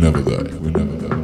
never die. We never die.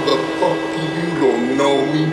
motherfucker, you don't know me.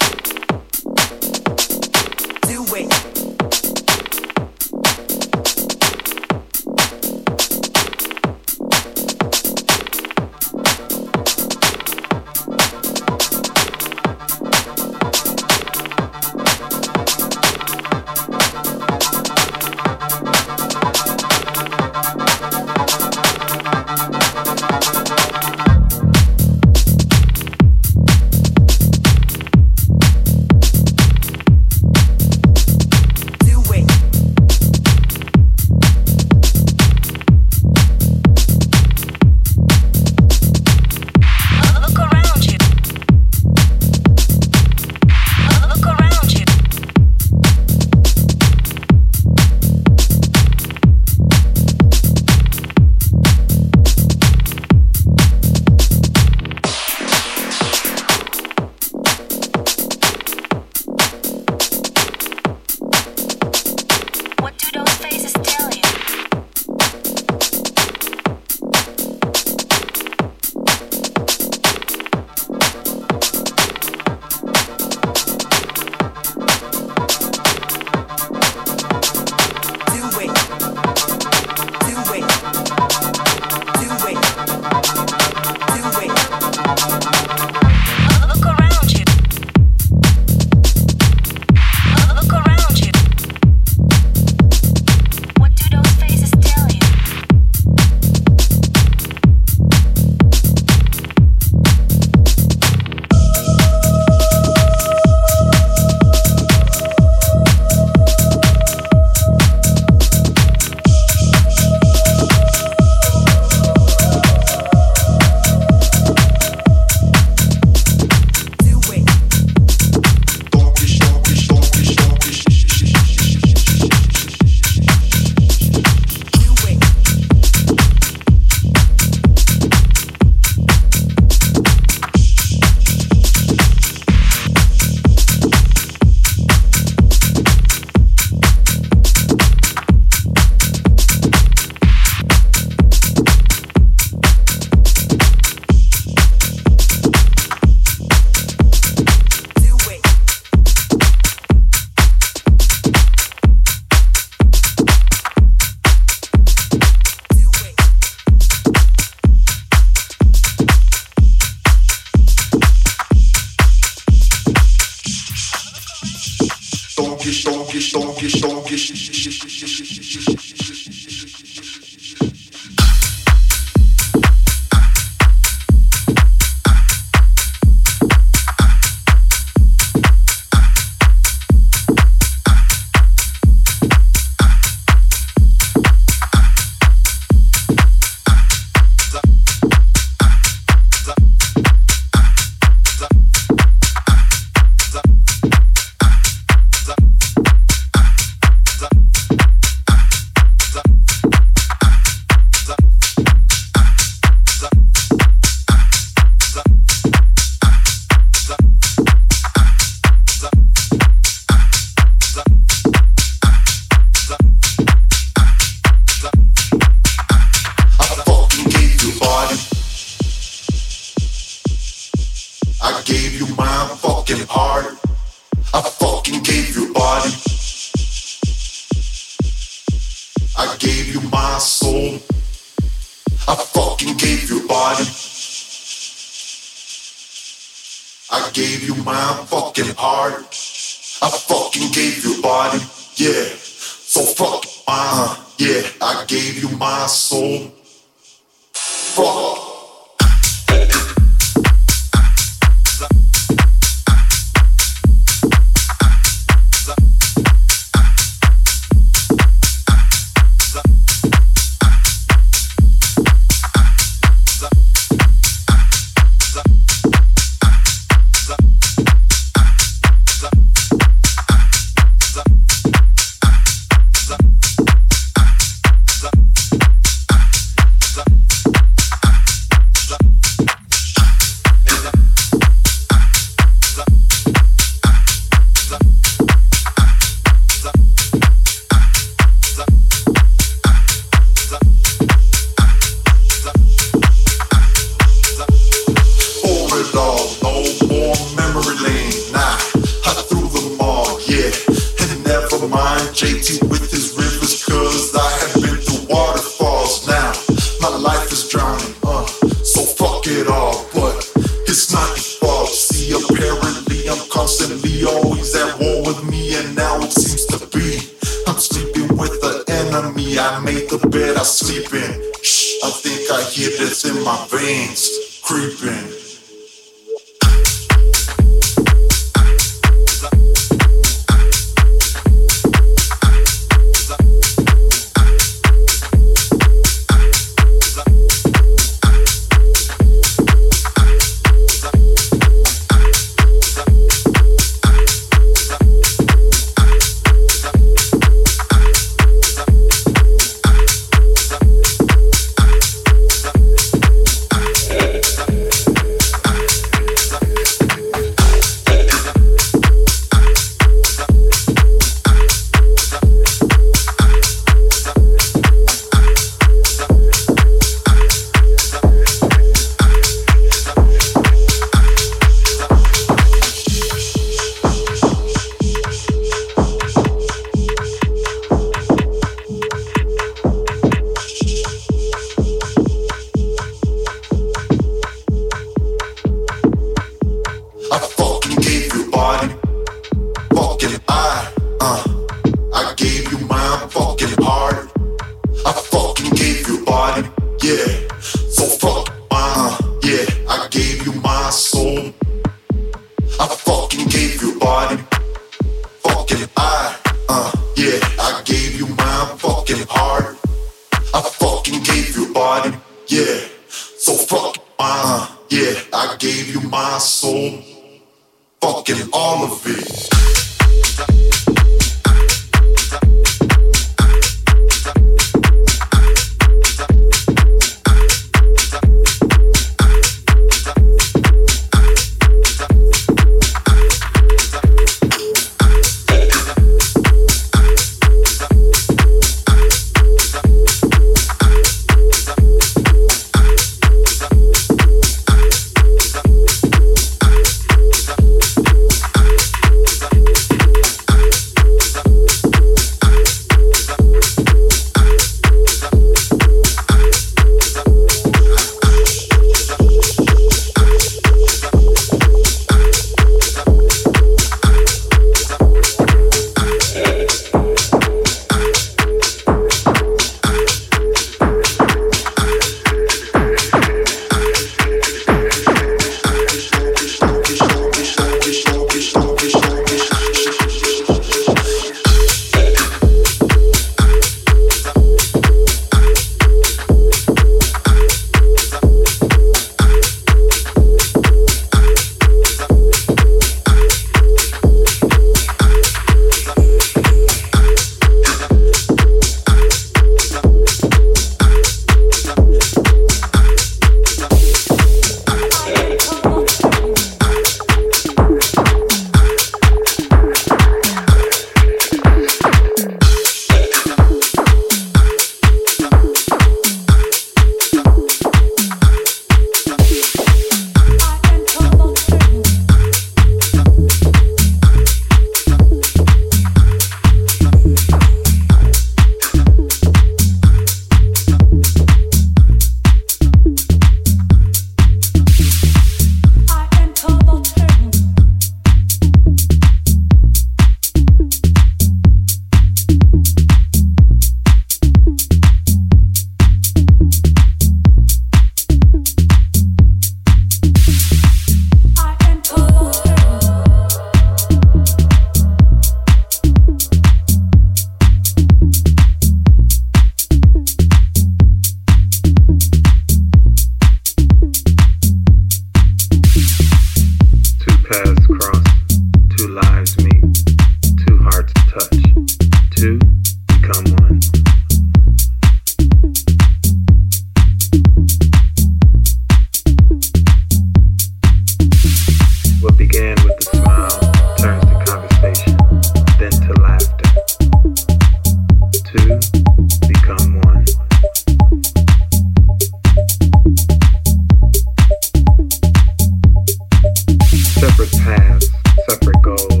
Separate paths, separate goals,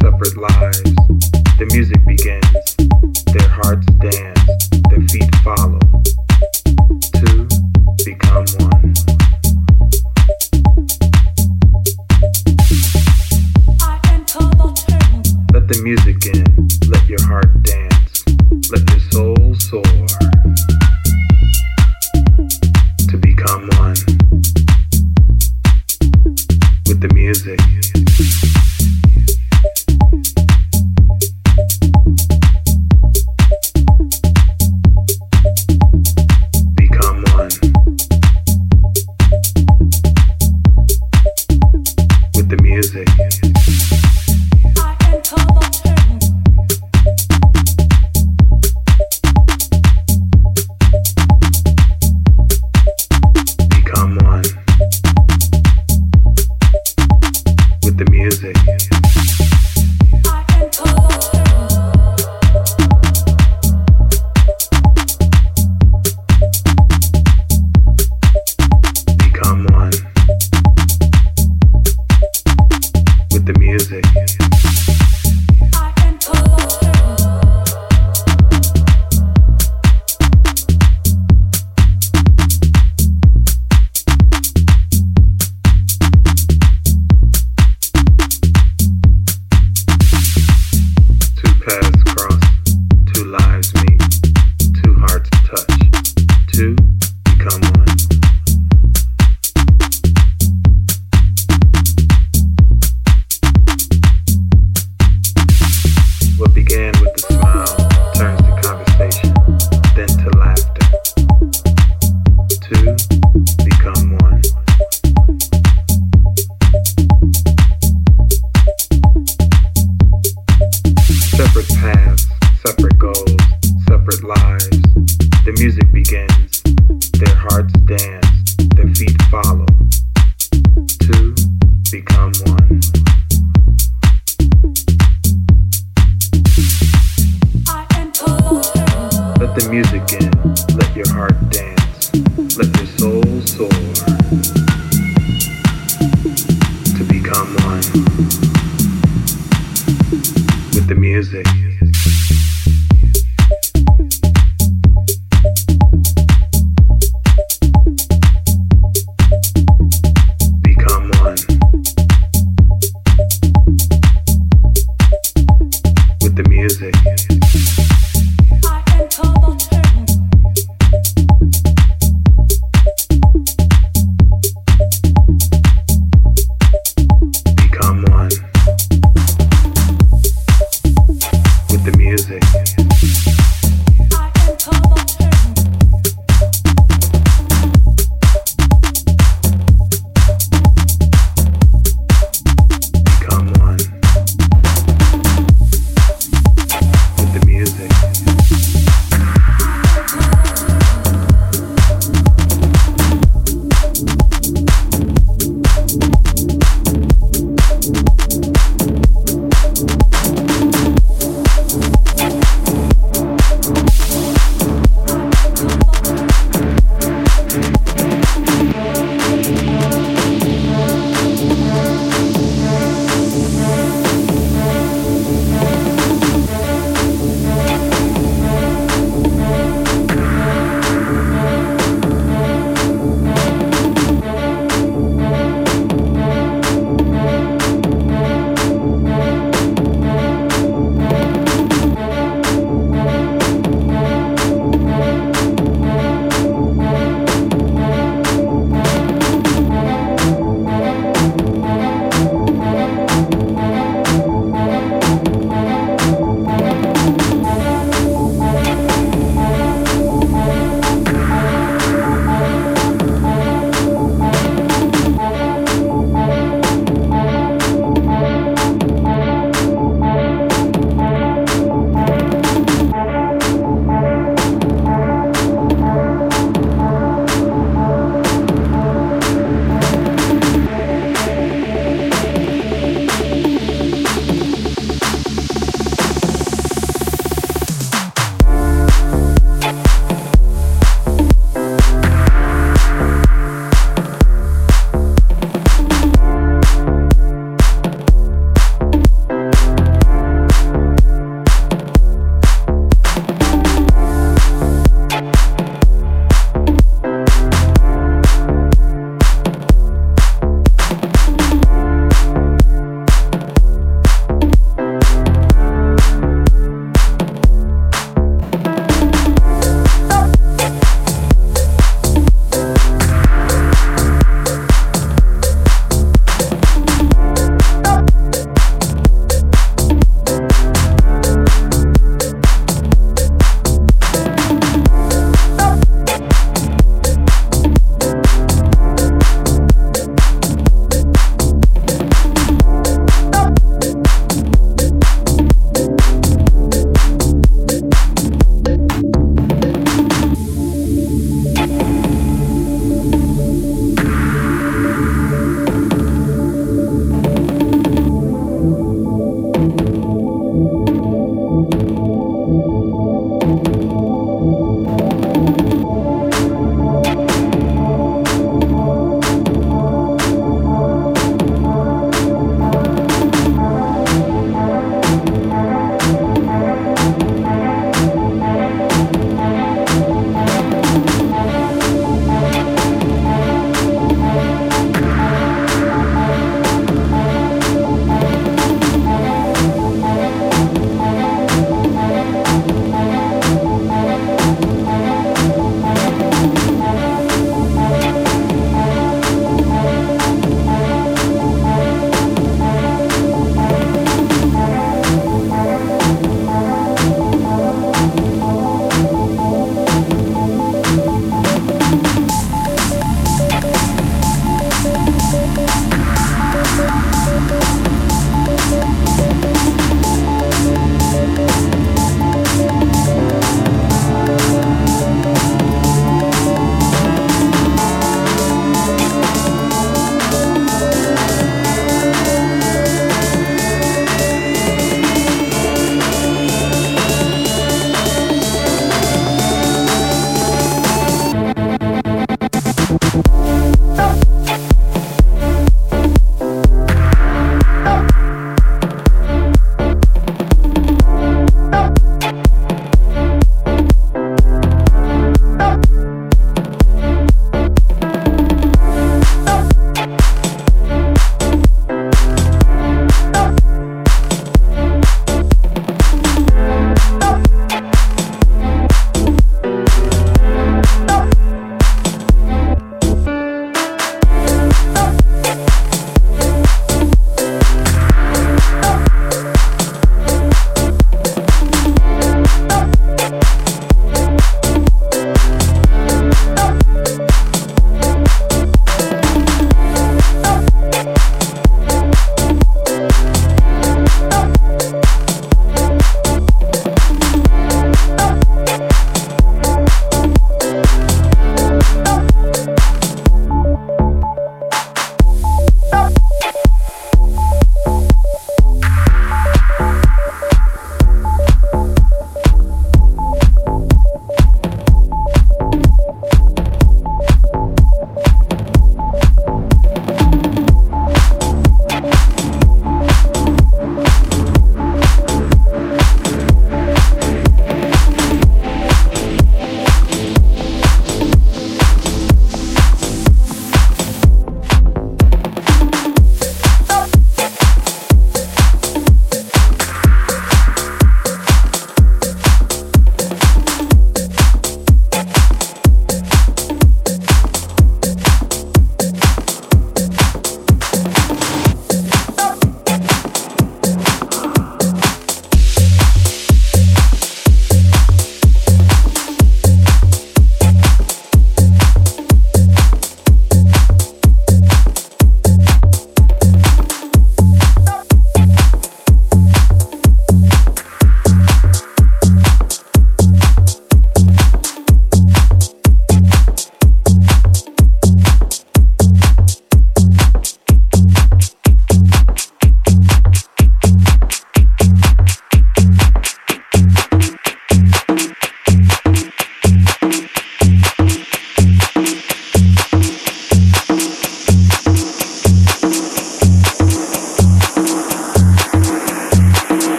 separate lives. The music begins. Their hearts dance. Their feet follow. Two become one. I am total turn. Let the music in. Let your heart dance. Let your soul soar. To become one. With the music. Music.